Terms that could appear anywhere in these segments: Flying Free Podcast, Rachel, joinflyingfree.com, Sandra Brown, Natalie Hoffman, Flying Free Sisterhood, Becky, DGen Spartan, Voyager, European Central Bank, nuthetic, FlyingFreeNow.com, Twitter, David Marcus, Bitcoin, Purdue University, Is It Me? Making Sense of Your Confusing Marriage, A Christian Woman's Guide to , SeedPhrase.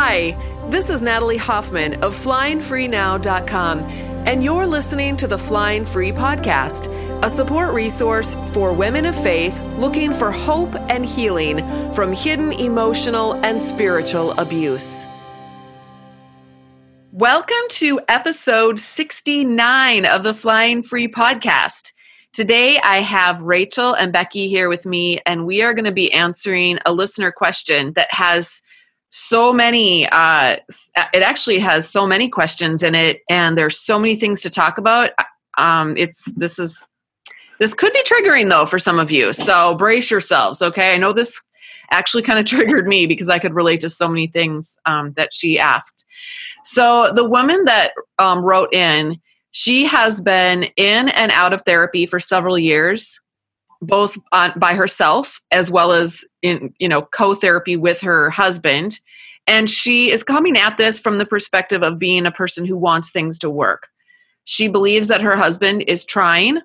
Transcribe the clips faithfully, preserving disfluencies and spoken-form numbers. Hi, this is Natalie Hoffman of flying free now dot com, and you're listening to the Flying Free Podcast, a support resource for women of faith looking for hope and healing from hidden emotional and spiritual abuse. Welcome to episode sixty-nine of the Flying Free Podcast. Today, I have Rachel and Becky here with me, and we are going to be answering a listener question that has so many, uh, it actually has so many questions in it, and there's so many things to talk about. Um, it's this is this could be triggering, though, for some of you, so brace yourselves, okay? I know this actually kind of triggered me because I could relate to so many things um, that she asked. So the woman that um, wrote in, she has been in and out of therapy for several years, both on, by herself as well as in, you know, co-therapy with her husband. And she is coming at this from the perspective of being a person who wants things to work. She believes that her husband is trying,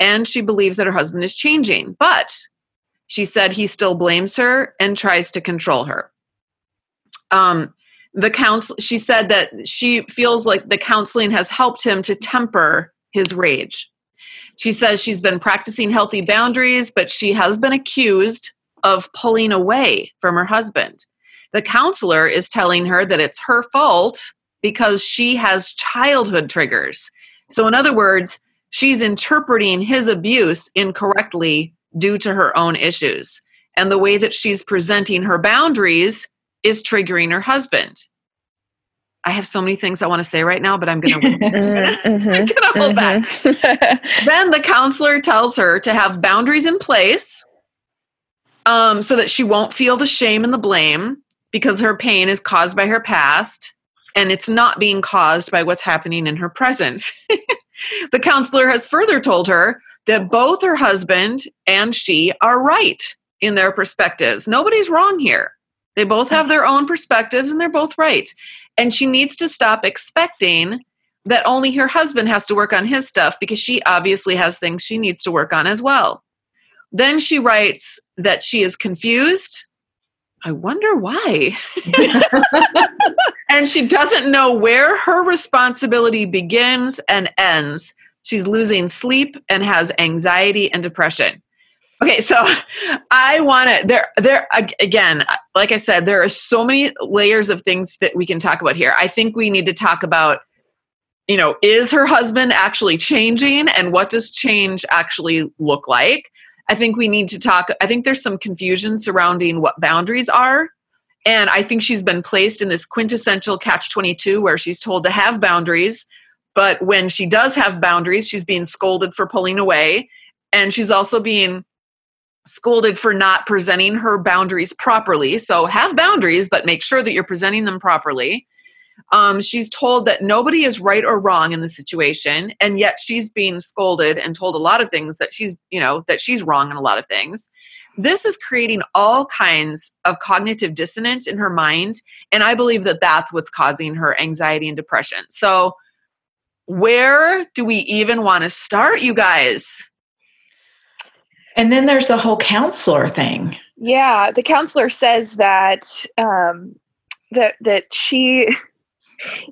and she believes that her husband is changing. But she said he still blames her and tries to control her. Um. The counsel, she said that she feels like the counseling has helped him to temper his rage. She says she's been practicing healthy boundaries, but she has been accused of pulling away from her husband. The counselor is telling her that it's her fault because she has childhood triggers. So in other words, she's interpreting his abuse incorrectly due to her own issues. And the way that she's presenting her boundaries is triggering her husband. I have so many things I want to say right now, but I'm going to mm-hmm, hold mm-hmm. back. Then the counselor tells her to have boundaries in place um, so that she won't feel the shame and the blame because her pain is caused by her past and it's not being caused by what's happening in her present. The counselor has further told her that both her husband and she are right in their perspectives. Nobody's wrong here. They both have their own perspectives, and they're both right. And she needs to stop expecting that only her husband has to work on his stuff because she obviously has things she needs to work on as well. Then she writes that she is confused. I wonder why. And she doesn't know where her responsibility begins and ends. She's losing sleep and has anxiety and depression. Okay, so I want to, there, there again, like I said, there are so many layers of things that we can talk about here. I think we need to talk about, you know, is her husband actually changing, and what does change actually look like? I think we need to talk, I think there's some confusion surrounding what boundaries are. And I think she's been placed in this quintessential catch twenty-two where she's told to have boundaries, but when she does have boundaries, she's being scolded for pulling away. And she's also being scolded for not presenting her boundaries properly. So have boundaries, but make sure that you're presenting them properly. Um, she's told that nobody is right or wrong in the situation, and yet she's being scolded and told a lot of things that she's, you know, that she's wrong in a lot of things. This is creating all kinds of cognitive dissonance in her mind, and I believe that that's what's causing her anxiety and depression. So where do we even want to start, you guys? And then there's the whole counselor thing. Yeah, the counselor says that um, that that she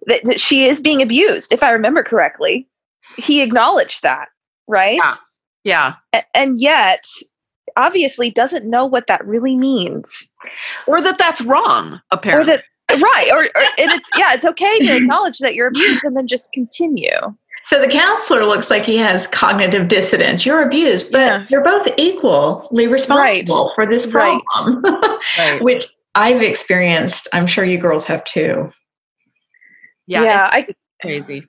that, that she is being abused, if I remember correctly. He acknowledged that, right? Yeah. Yeah. A- and yet, obviously, doesn't know what that really means, or that that's wrong. Apparently, or that, right? Or, or and it's yeah, it's okay to acknowledge that you're abused and then just continue. So the counselor looks like he has cognitive dissonance. You're abused, but yeah. You're both equally responsible right. for this problem, right. Right. Which I've experienced. I'm sure you girls have too. Yeah, yeah it's, I, it's crazy.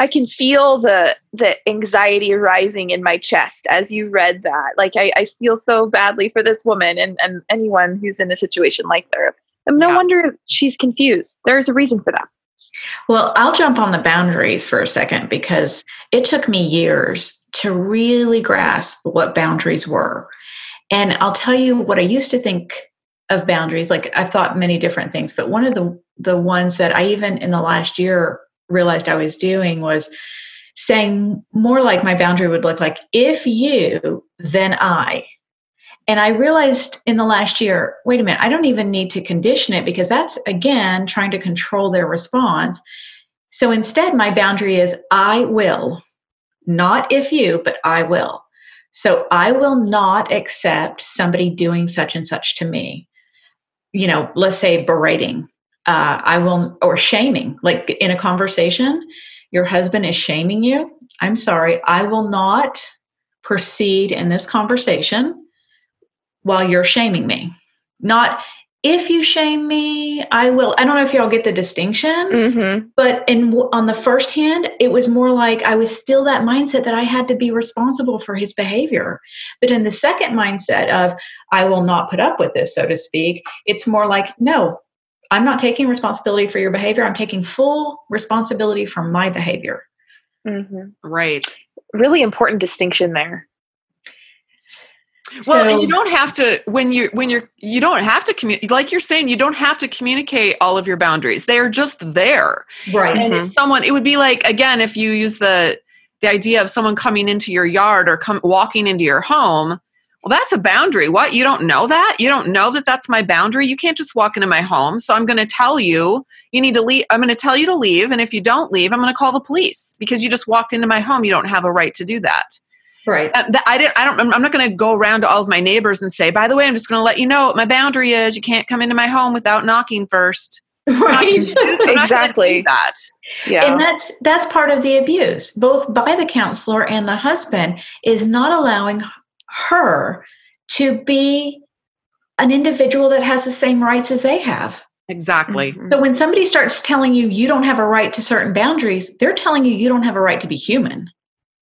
I can feel the the anxiety rising in my chest as you read that. Like I, I feel so badly for this woman and, and anyone who's in a situation like that. And no yeah. wonder she's confused. There's a reason for that. Well, I'll jump on the boundaries for a second because it took me years to really grasp what boundaries were. And I'll tell you what I used to think of boundaries. Like I thought many different things, but one of the, the ones that I even in the last year realized I was doing was saying more like my boundary would look like, if you, then I. And I realized in the last year, wait a minute, I don't even need to condition it, because that's, again, trying to control their response. So instead, my boundary is I will, not if you, but I will. So I will not accept somebody doing such and such to me. You know, let's say berating, uh, I will, or shaming, like in a conversation, your husband is shaming you. I'm sorry, I will not proceed in this conversation while you're shaming me. Not if you shame me, I will. I don't know if y'all get the distinction, mm-hmm. but in, on the first hand, it was more like I was still that mindset that I had to be responsible for his behavior. But in the second mindset of, I will not put up with this, so to speak, it's more like, no, I'm not taking responsibility for your behavior. I'm taking full responsibility for my behavior. Mm-hmm. Right. Really important distinction there. Well, so, and you don't have to, when you, when you're, you don't have to communicate, like you're saying, you don't have to communicate all of your boundaries. They are just there. Right. And mm-hmm. if someone, it would be like, again, if you use the, the idea of someone coming into your yard or come walking into your home, well, that's a boundary. What? You don't know that? You don't know that that's my boundary. You can't just walk into my home. So I'm going to tell you, you need to leave. I'm going to tell you to leave. And if you don't leave, I'm going to call the police because you just walked into my home. You don't have a right to do that. Right. Uh, th- I didn't, I don't, I'm not going to go around to all of my neighbors and say, by the way, I'm just going to let you know what my boundary is. You can't come into my home without knocking first. Right. Exactly. That. Yeah. And that's, that's part of the abuse, both by the counselor and the husband, is not allowing her to be an individual that has the same rights as they have. Exactly. Mm-hmm. So when somebody starts telling you, you don't have a right to certain boundaries, they're telling you, you don't have a right to be human.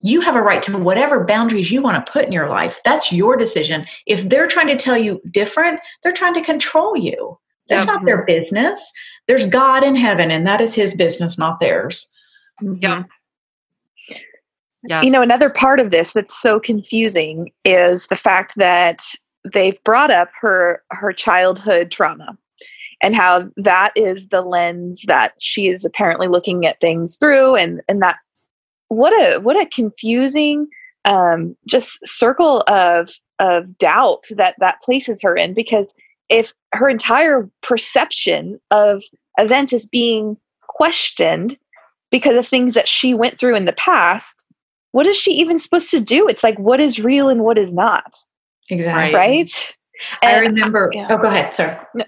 You have a right to whatever boundaries you want to put in your life. That's your decision. If they're trying to tell you different, they're trying to control you. That's mm-hmm. not their business. There's God in heaven, and that is his business, not theirs. Yeah. Yes. You know, another part of this that's so confusing is the fact that they've brought up her, her childhood trauma and how that is the lens that she is apparently looking at things through, and, and that What a what a confusing um, just circle of of doubt that that places her in, because if her entire perception of events is being questioned because of things that she went through in the past, what is she even supposed to do? It's like, what is real and what is not? Exactly. Right? And I remember. I, yeah. Oh, go ahead, sir. No,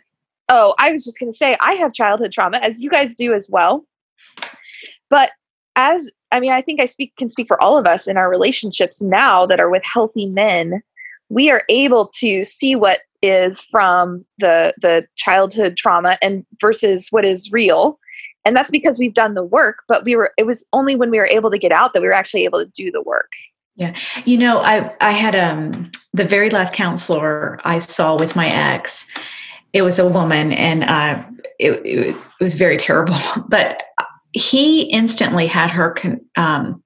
oh, I was just going to say, I have childhood trauma, as you guys do as well. But as I mean, I think I speak can speak for all of us in our relationships now that are with healthy men. We are able to see what is from the the childhood trauma and versus what is real, and that's because we've done the work. But we were it was only when we were able to get out that we were actually able to do the work. Yeah, you know, I I had um the very last counselor I saw with my ex. It was a woman, and uh, it it was, it was very terrible, but. He instantly had her, con- um,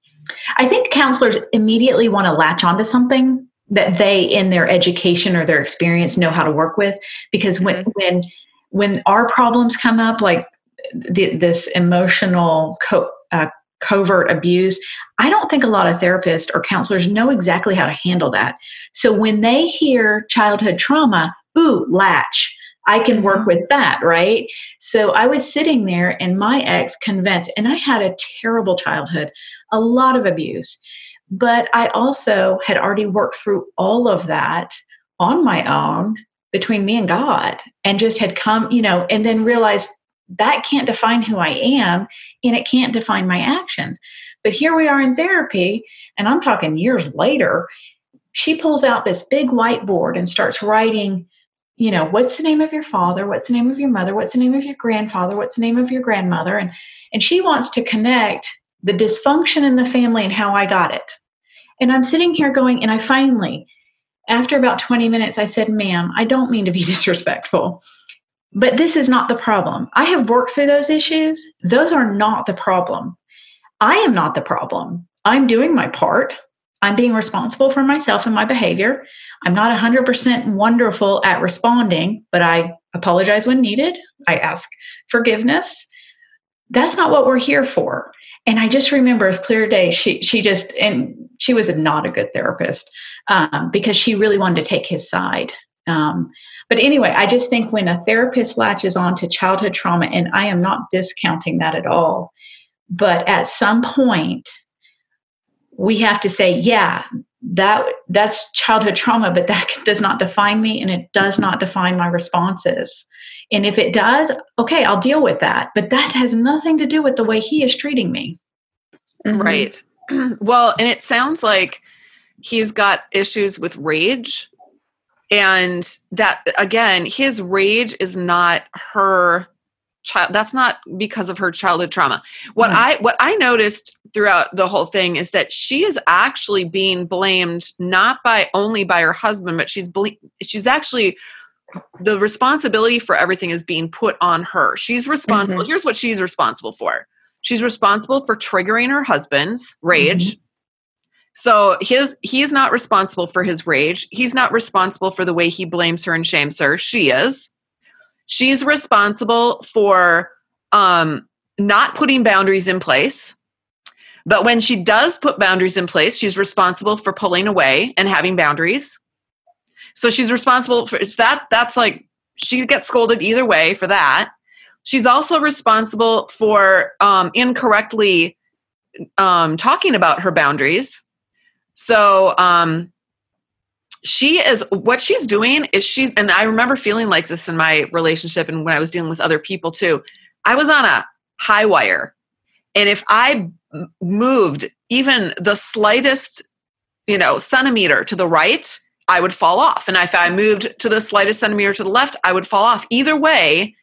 I think counselors immediately want to latch onto something that they in their education or their experience know how to work with. Because when, when, when our problems come up, like the, this emotional co- uh, covert abuse, I don't think a lot of therapists or counselors know exactly how to handle that. So when they hear childhood trauma, ooh, latch. I can work with that, right? So I was sitting there and my ex convinced, and I had a terrible childhood, a lot of abuse, but I also had already worked through all of that on my own between me and God, and just had come, you know, and then realized that can't define who I am and it can't define my actions. But here we are in therapy, and I'm talking years later, she pulls out this big whiteboard and starts writing, you know, what's the name of your father? What's the name of your mother? What's the name of your grandfather? What's the name of your grandmother? And and she wants to connect the dysfunction in the family and how I got it. And I'm sitting here going, and I finally, after about twenty minutes, I said, ma'am, I don't mean to be disrespectful, but this is not the problem. I have worked through those issues. Those are not the problem. I am not the problem. I'm doing my part. I'm being responsible for myself and my behavior. I'm not one hundred percent wonderful at responding, but I apologize when needed. I ask forgiveness. that's not what we're here for. And I just remember as clear day, she she just, and she was not a good therapist um, because she really wanted to take his side. Um, but anyway, I just think when a therapist latches on to childhood trauma, and I am not discounting that at all, but at some point we have to say, yeah, that that's childhood trauma, but that does not define me, and it does not define my responses. And if it does, okay, I'll deal with that. But that has nothing to do with the way he is treating me. Mm-hmm. Right. Well, and it sounds like he's got issues with rage. And that, again, his rage is not her child. That's not because of her childhood trauma. What mm. I what I noticed throughout the whole thing is that she is actually being blamed not by only by her husband, but she's ble- she's actually the responsibility for everything is being put on her. She's responsible. Mm-hmm. Here's what she's responsible for. She's responsible for triggering her husband's rage. Mm-hmm. So his he's not responsible for his rage. He's not responsible for the way he blames her and shames her. She is. She's responsible for um, not putting boundaries in place. But when she does put boundaries in place, she's responsible for pulling away and having boundaries. So she's responsible for it's that. That's like she gets scolded either way for that. She's also responsible for um, incorrectly um, talking about her boundaries. So um, she is, what she's doing is she's, and I remember feeling like this in my relationship and when I was dealing with other people too, I was on a high wire. And if I moved even the slightest, you know, centimeter to the right, I would fall off. And if I moved to the slightest centimeter to the left, I would fall off. Either way,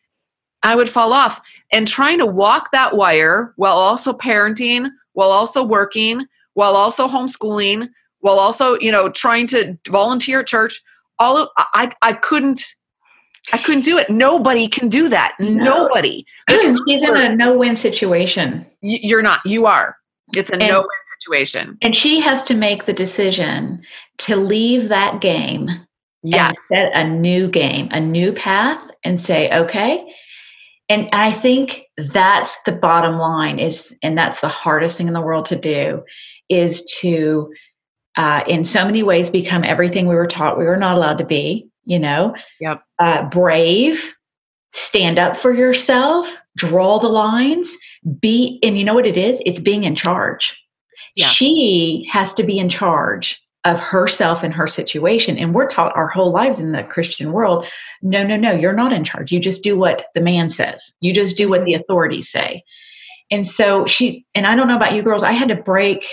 I would fall off. And trying to walk that wire while also parenting, while also working, while also homeschooling, while also, you know, trying to volunteer at church, all of, I, I couldn't, I couldn't do it. Nobody can do that. No. Nobody. He's in a no-win situation. You're not, you are. It's a and, no-win situation. And she has to make the decision to leave that game. Yes. And set a new game, a new path, and say, okay. And I think that's the bottom line is, and that's the hardest thing in the world to do, is to, uh, in so many ways, become everything we were taught we were not allowed to be, you know, yep. uh, brave, stand up for yourself, draw the lines, be, and you know what it is? It's being in charge. Yeah. She has to be in charge of herself and her situation. And we're taught our whole lives in the Christian world, no, no, no, you're not in charge. You just do what the man says. You just do what the authorities say. And so she, and I don't know about you girls, I had to break,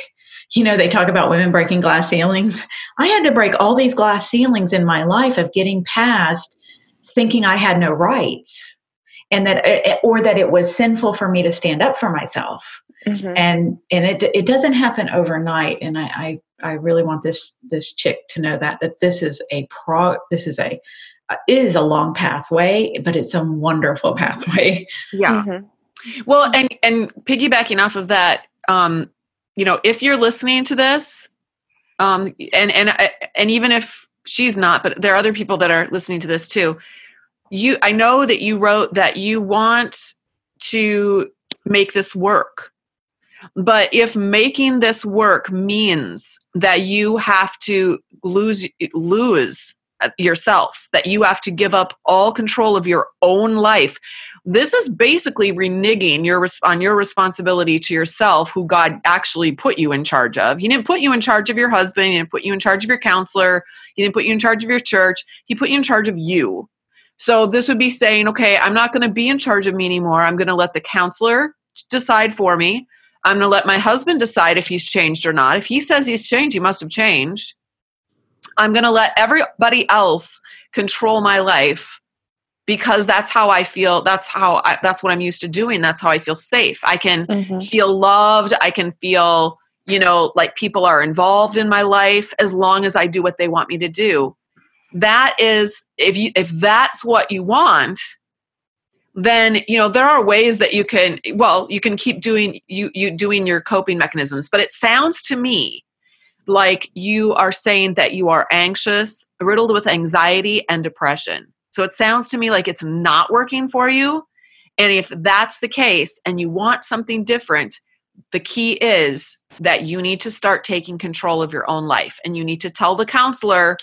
you know, they talk about women breaking glass ceilings. I had to break all these glass ceilings in my life of getting past thinking I had no rights and that, or that it was sinful for me to stand up for myself. Mm-hmm. And, and it, it doesn't happen overnight. And I, I, I really want this, this chick to know that, that this is a pro, this is a, uh, it is a long pathway, but it's a wonderful pathway. Yeah. Mm-hmm. Well, and, and piggybacking off of that, um, you know, if you're listening to this, um, and, and, and even if she's not, but there are other people that are listening to this too. You, I know that you wrote that you want to make this work. But if making this work means that you have to lose lose yourself, that you have to give up all control of your own life, this is basically reneging your on your responsibility to yourself, who God actually put you in charge of. He didn't put you in charge of your husband. He didn't put you in charge of your counselor. He didn't put you in charge of your church. He put you in charge of you. So this would be saying, okay, I'm not going to be in charge of me anymore. I'm going to let the counselor decide for me. I'm going to let my husband decide if he's changed or not. If he says he's changed, he must have changed. I'm going to let everybody else control my life because that's how I feel. That's how I, that's what I'm used to doing. That's how I feel safe. I can mm-hmm. feel loved. I can feel, you know, like people are involved in my life as long as I do what they want me to do. That is, if you, if that's what you want, then, you know, there are ways that you can, well, you can keep doing, you, you doing your coping mechanisms, but it sounds to me like you are saying that you are anxious, riddled with anxiety and depression. So it sounds to me like it's not working for you. And if that's the case and you want something different, the key is that you need to start taking control of your own life. And you need to tell the counselor,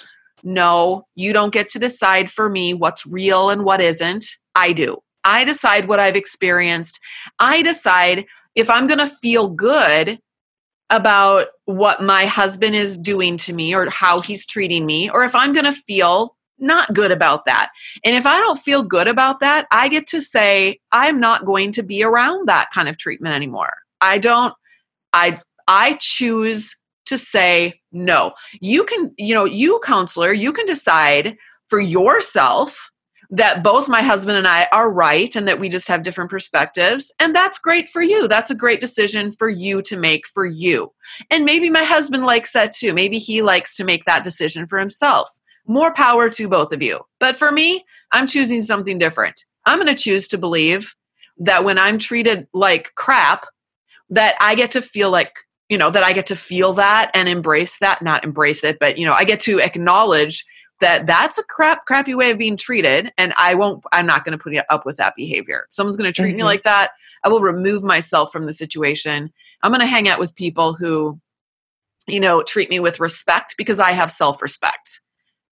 no, you don't get to decide for me what's real and what isn't. I do. I decide what I've experienced. I decide if I'm going to feel good about what my husband is doing to me or how he's treating me, or if I'm going to feel not good about that. And if I don't feel good about that, I get to say, I'm not going to be around that kind of treatment anymore. I don't, I, I choose to say no. You can, you know, you counselor, you can decide for yourself that both my husband and I are right and that we just have different perspectives. And that's great for you. That's a great decision for you to make for you. And maybe my husband likes that too. Maybe he likes to make that decision for himself. More power to both of you. But for me, I'm choosing something different. I'm going to choose to believe that when I'm treated like crap, that I get to feel like, you know, that I get to feel that and embrace that, not embrace it, but, you know, I get to acknowledge that that's a crap, crappy way of being treated. And I won't, I'm not going to put up with that behavior. Someone's going to treat mm-hmm. me like that. I will remove myself from the situation. I'm going to hang out with people who, you know, treat me with respect because I have self-respect,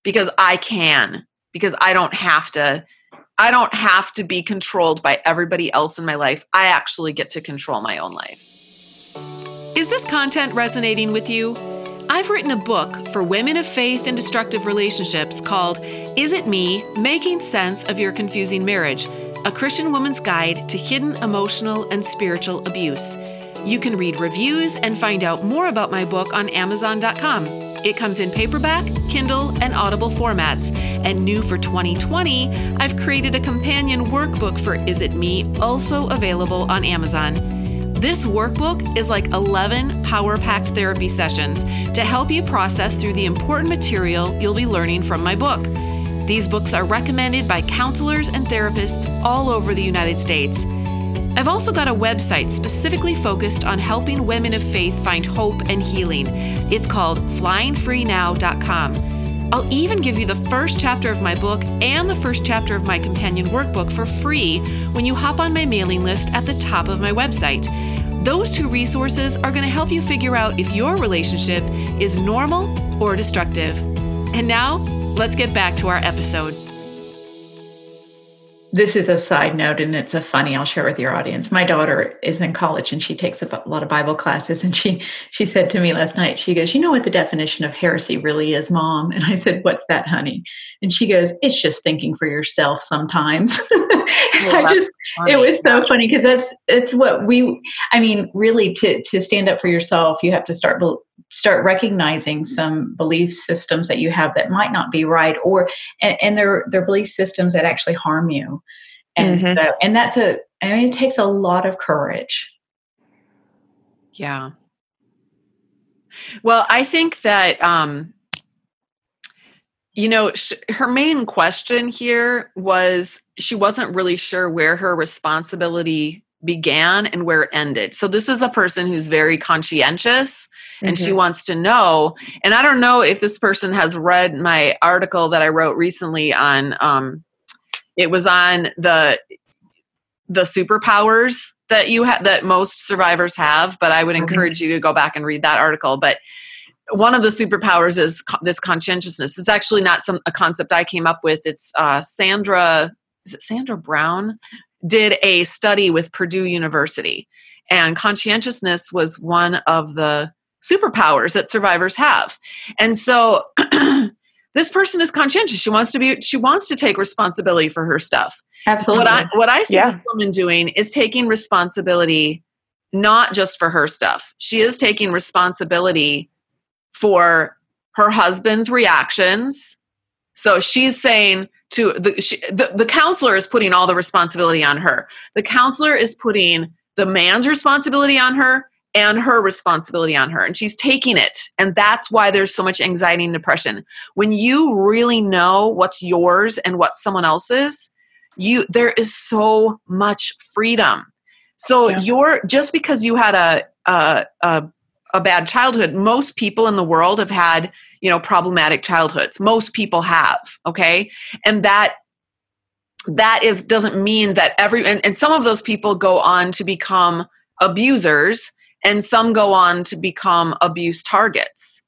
because I can, because I don't have to, I don't have to be controlled by everybody else in my life. I actually get to control my own life. Is this content resonating with you? I've written a book for women of faith in destructive relationships called Is It Me? Making Sense of Your Confusing Marriage, A Christian Woman's Guide to Hidden Emotional and Spiritual Abuse. You can read reviews and find out more about my book on Amazon dot com. It comes in paperback, Kindle, and Audible formats. And new for twenty twenty, I've created a companion workbook for Is It Me, also available on Amazon. This workbook is like eleven power-packed therapy sessions to help you process through the important material you'll be learning from my book. These books are recommended by counselors and therapists all over the United States. I've also got a website specifically focused on helping women of faith find hope and healing. It's called flying free now dot com. I'll even give you the first chapter of my book and the first chapter of my companion workbook for free when you hop on my mailing list at the top of my website. Those two resources are going to help you figure out if your relationship is normal or destructive. And now, let's get back to our episode. This is a side note, and it's a funny, I'll share with your audience. My daughter is in college, and she takes a lot of Bible classes, and she she said to me last night, she goes, you know what the definition of heresy really is, Mom? And I said, what's that, honey? And she goes, it's just thinking for yourself sometimes. Well, I just, funny. It was so funny, because that's it's what we, I mean, really, to to stand up for yourself, you have to start bel- start recognizing some belief systems that you have that might not be right, or and, and they're they're belief systems that actually harm you. And mm-hmm. so, and that's a I mean it takes a lot of courage. Yeah. Well, I think that um you know sh- her main question here was she wasn't really sure where her responsibility began and where it ended. So this is a person who's very conscientious and mm-hmm. she wants to know. And I don't know if this person has read my article that I wrote recently on, um, it was on the, the superpowers that you have, that most survivors have, but I would mm-hmm. encourage you to go back and read that article. But one of the superpowers is co- this conscientiousness. It's actually not some, a concept I came up with. It's uh, Sandra, is it Sandra Brown? Did a study with Purdue University, and conscientiousness was one of the superpowers that survivors have. And so this person is conscientious. She wants to be, she wants to take responsibility for her stuff. Absolutely. What I, what I see yeah. this woman doing is taking responsibility, not just for her stuff. She is taking responsibility for her husband's reactions. So she's saying, To the, she, the the counselor is putting all the responsibility on her. The counselor is putting the man's responsibility on her and her responsibility on her. And she's taking it. And that's why there's so much anxiety and depression. When you really know what's yours and what someone else's, you there is so much freedom. So yeah. you're just because you had a a, a a bad childhood, most people in the world have had, you know, problematic childhoods. Most people have, okay? And that that is doesn't mean that every, and, and some of those people go on to become abusers and some go on to become abuse targets.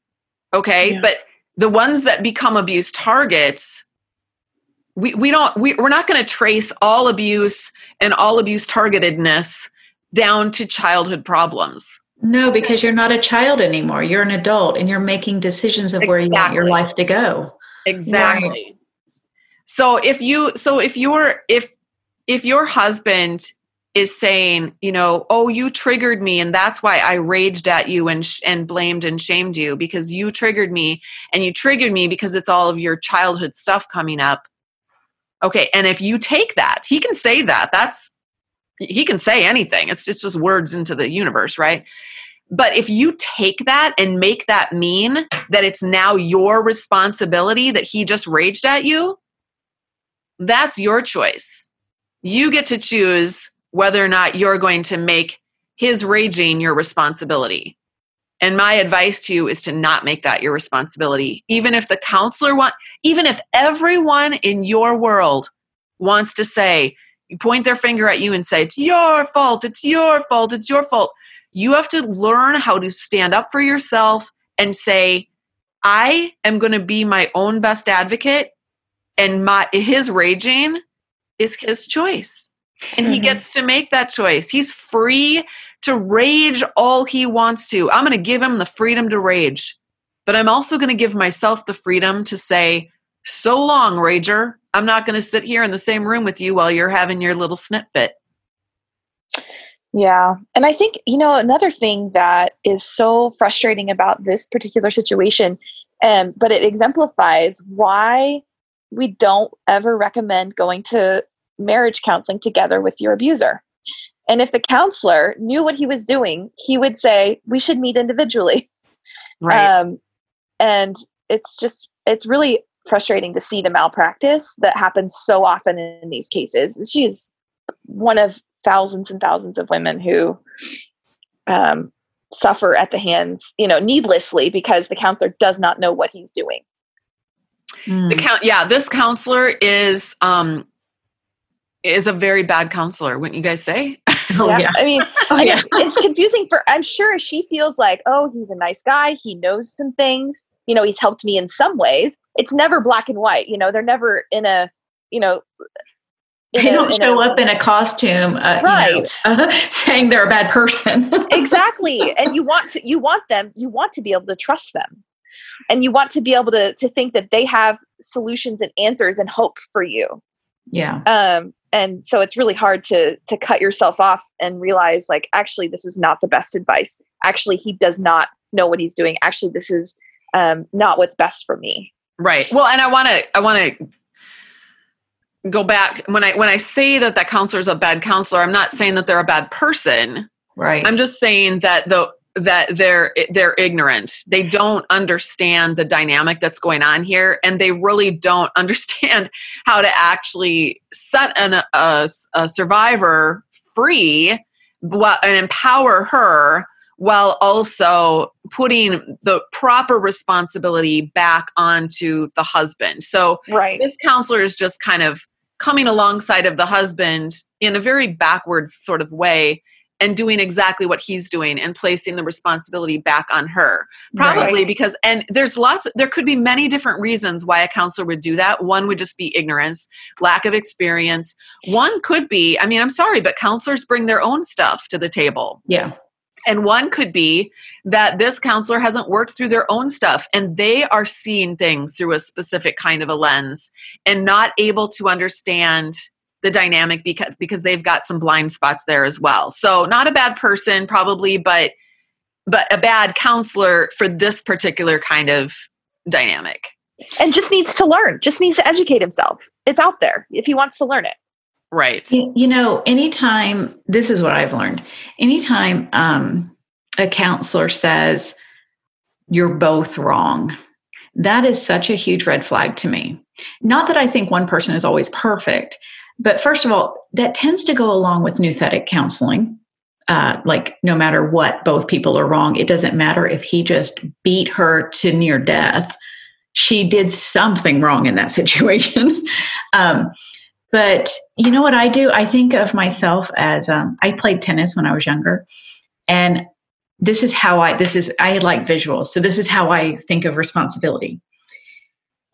Okay. Yeah. But the ones that become abuse targets, we, we don't, we, we're not going to trace all abuse and all abuse targetedness down to childhood problems. No, because you're not a child anymore. You're an adult and you're making decisions of where exactly. you want your life to go. Exactly. Right. So if you, so if you're, if, if your husband is saying, you know, oh, you triggered me and that's why I raged at you and sh- and blamed and shamed you because you triggered me and you triggered me because it's all of your childhood stuff coming up. Okay. And if you take that, he can say that. That's, he can say anything. It's just, it's just words into the universe, right? But if you take that and make that mean that it's now your responsibility that he just raged at you, that's your choice. You get to choose whether or not you're going to make his raging your responsibility. And my advice to you is to not make that your responsibility. Even if the counselor wants, even if everyone in your world wants to say, point their finger at you and say, it's your fault, it's your fault, it's your fault. You have to learn how to stand up for yourself and say, I am going to be my own best advocate and my his raging is his choice. And mm-hmm. he gets to make that choice. He's free to rage all he wants to. I'm going to give him the freedom to rage, but I'm also going to give myself the freedom to say, so long, rager. I'm not going to sit here in the same room with you while you're having your little snit fit. Yeah. And I think, you know, another thing that is so frustrating about this particular situation, um, but it exemplifies why we don't ever recommend going to marriage counseling together with your abuser. And if the counselor knew what he was doing, he would say, we should meet individually. Right. Um, and it's just, it's really frustrating to see the malpractice that happens so often in these cases. She's one of thousands and thousands of women who um, suffer at the hands, you know, needlessly because the counselor does not know what he's doing. Mm. The count, yeah, this counselor is um, is a very bad counselor, wouldn't you guys say? Oh, yeah. Yeah. I mean, oh, and yeah. it's, it's confusing for. I'm sure she feels like, oh, he's a nice guy. He knows some things. You know, he's helped me in some ways. It's never black and white. You know, they're never in a, you know, they don't a, show a, up in a costume, uh, right? You know, uh, saying they're a bad person. Exactly, and you want to, you want them, you want to be able to trust them, and you want to be able to to think that they have solutions and answers and hope for you. Yeah. Um. And so it's really hard to to cut yourself off and realize, like, actually, this was not the best advice. Actually, he does not know what he's doing. Actually, this is um, not what's best for me. Right. Well, and I want to, I want to. go back. When I, when I say that that counselor is a bad counselor, I'm not saying that they're a bad person. Right. I'm just saying that the, that they're, they're ignorant. They don't understand the dynamic that's going on here. And they really don't understand how to actually set an, a, a survivor free and empower her while also putting the proper responsibility back onto the husband. So right. this counselor is just kind of coming alongside of the husband in a very backwards sort of way and doing exactly what he's doing and placing the responsibility back on her. Probably right. because, and there's lots, there could be many different reasons why a counselor would do that. One would just be ignorance, lack of experience. One could be, I mean, I'm sorry, but counselors bring their own stuff to the table. Yeah. And one could be that this counselor hasn't worked through their own stuff and they are seeing things through a specific kind of a lens and not able to understand the dynamic because, because they've got some blind spots there as well. So not a bad person probably, but, but a bad counselor for this particular kind of dynamic. And just needs to learn, just needs to educate himself. It's out there if he wants to learn it. Right. You, you know, anytime, this is what I've learned, anytime um, a counselor says, you're both wrong, that is such a huge red flag to me. Not that I think one person is always perfect, but first of all, that tends to go along with nuthetic counseling. Uh, like no matter what, both people are wrong. It doesn't matter if he just beat her to near death. She did something wrong in that situation. um But you know what I do? I think of myself as, um, I played tennis when I was younger, and this is how I, this is, I like visuals. So this is how I think of responsibility.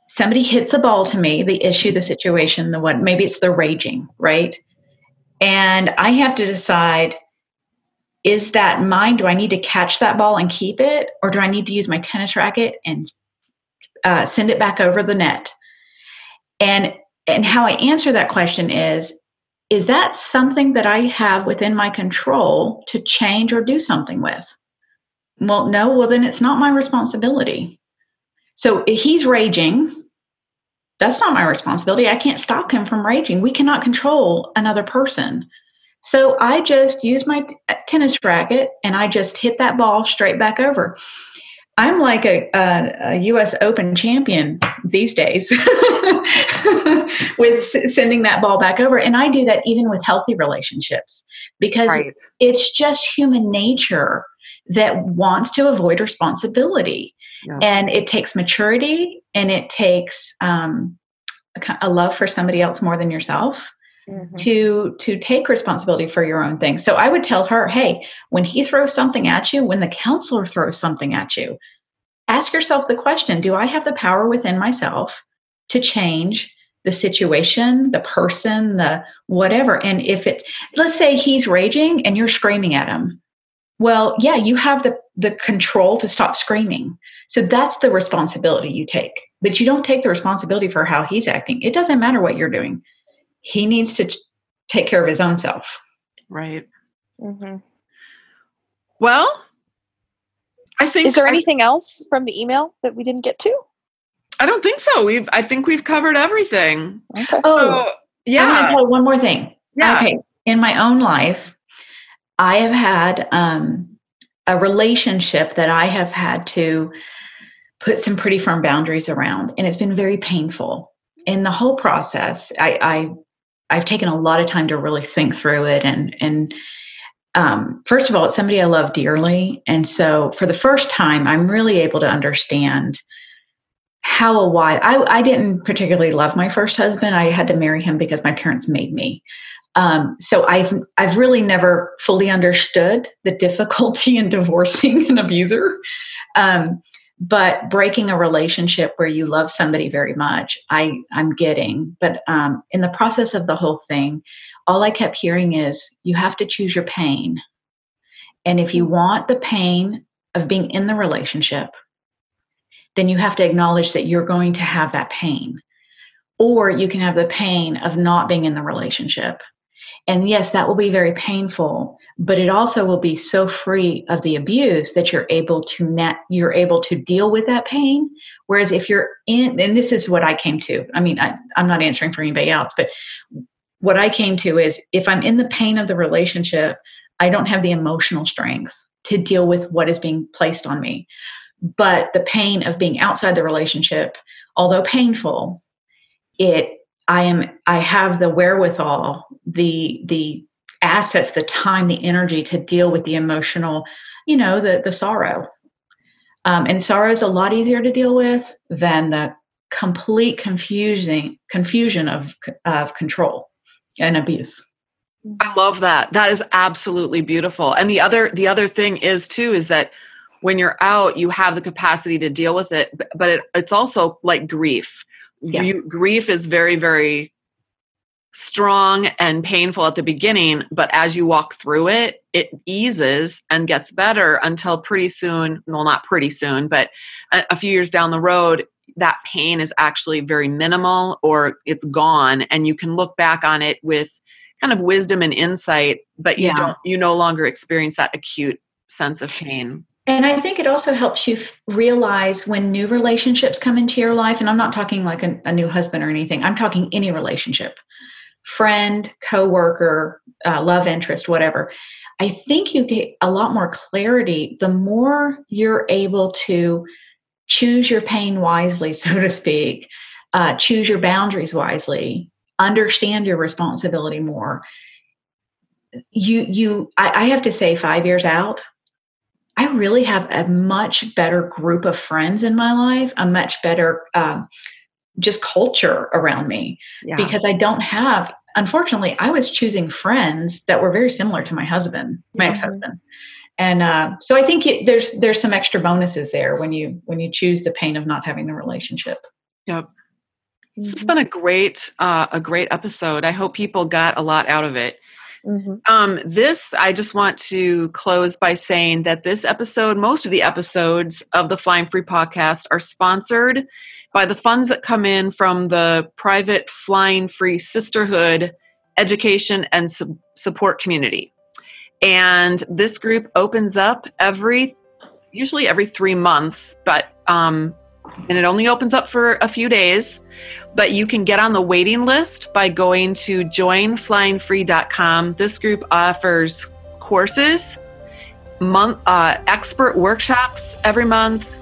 Somebody hits a ball to me, the issue, the situation, the what, maybe it's the raging, right? And I have to decide, is that mine? Do I need to catch that ball and keep it? Or do I need to use my tennis racket and uh, send it back over the net? And And how I answer that question is, is that something that I have within my control to change or do something with? Well, no, well, then it's not my responsibility. So if he's raging, that's not my responsibility. I can't stop him from raging. We cannot control another person. So I just use my t- tennis racket and I just hit that ball straight back over. I'm like a, a, a U S Open champion these days with s- sending that ball back over. And I do that even with healthy relationships, because right. It's just human nature that wants to avoid responsibility. Yeah. And it takes maturity, and it takes um, a, a love for somebody else more than yourself. Mm-hmm. to to take responsibility for your own thing. So I would tell her, hey, when he throws something at you, when the counselor throws something at you, ask yourself the question, do I have the power within myself to change the situation, the person, the whatever? And if it's, let's say he's raging and you're screaming at him. Well, yeah, you have the, the control to stop screaming. So that's the responsibility you take. But you don't take the responsibility for how he's acting. It doesn't matter what you're doing. He needs to take care of his own self. Right. Mm-hmm. Well, I think. Is there I, anything else from the email that we didn't get to? I don't think so. We've. I think we've covered everything. Okay. Oh, so, yeah. I'm gonna tell one more thing. Yeah. Okay. In my own life, I have had um, a relationship that I have had to put some pretty firm boundaries around, and it's been very painful. In the whole process, I, I, I've taken a lot of time to really think through it. And, and um, first of all, it's somebody I love dearly. And so for the first time, I'm really able to understand how a wife, I, I didn't particularly love my first husband. I had to marry him because my parents made me. Um, so I've, I've really never fully understood the difficulty in divorcing an abuser. Um, But breaking a relationship where you love somebody very much, I, I'm getting. But um, in the process of the whole thing, all I kept hearing is, you have to choose your pain. And if you want the pain of being in the relationship, then you have to acknowledge that you're going to have that pain. Or you can have the pain of not being in the relationship. And yes, that will be very painful, but it also will be so free of the abuse that you're able to net, you're able to deal with that pain. Whereas if you're in, and this is what I came to, I mean, I, I'm not answering for anybody else, but what I came to is, if I'm in the pain of the relationship, I don't have the emotional strength to deal with what is being placed on me. But the pain of being outside the relationship, although painful, it I am, I have the wherewithal, the, the assets, the time, the energy to deal with the emotional, you know, the, the sorrow. Um, and sorrow is a lot easier to deal with than the complete confusing confusion of, of control and abuse. I love that. That is absolutely beautiful. And the other, the other thing is too, is that when you're out, you have the capacity to deal with it, but it, it's also like grief. Yeah. You, grief is very, very strong and painful at the beginning, but as you walk through it, it eases and gets better until pretty soon, well, not pretty soon, but a, a few years down the road, that pain is actually very minimal or it's gone, and you can look back on it with kind of wisdom and insight, but you yeah. don't, you no longer experience that acute sense of pain. And I think it also helps you f- realize when new relationships come into your life, and I'm not talking like a, a new husband or anything, I'm talking any relationship, friend, coworker, uh, love interest, whatever. I think you get a lot more clarity the more you're able to choose your pain wisely, so to speak, uh, choose your boundaries wisely, understand your responsibility more. You, you, I, I have to say five years out, I really have a much better group of friends in my life, a much better um, just culture around me, yeah. because I don't have, unfortunately, I was choosing friends that were very similar to my husband, my yeah. ex-husband. And uh, so I think it, there's there's some extra bonuses there when you when you choose the pain of not having the relationship. Yep. This has been a great, uh, a great episode. I hope people got a lot out of it. Mm-hmm. Um, this, I just want to close by saying that this episode, most of the episodes of the Flying Free podcast are sponsored by the funds that come in from the private Flying Free Sisterhood education and su- support community. And this group opens up every, usually every three months, but, um, and it only opens up for a few days, but you can get on the waiting list by going to join flying free dot com. This group offers courses, month, uh, expert workshops every month,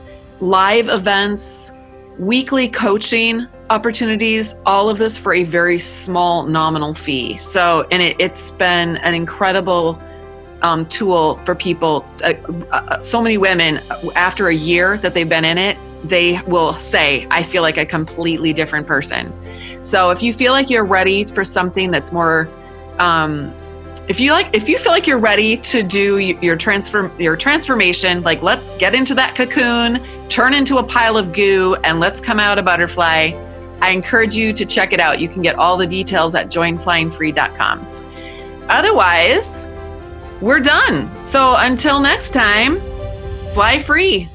live events, weekly coaching opportunities, all of this for a very small nominal fee. So, and it, it's been an incredible um, tool for people. Uh, uh, so many women, after a year that they've been in it, they will say, I feel like a completely different person. So if you feel like you're ready for something that's more, um, if you like, if you feel like you're ready to do your transform, your transformation, like let's get into that cocoon, turn into a pile of goo, and let's come out a butterfly. I encourage you to check it out. You can get all the details at join flying free dot com. Otherwise, we're done. So until next time, fly free.